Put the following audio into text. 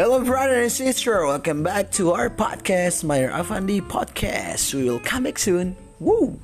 Hello brother and sister, welcome back to our podcast, Myer Afandi Podcast. We will come back soon. Woo!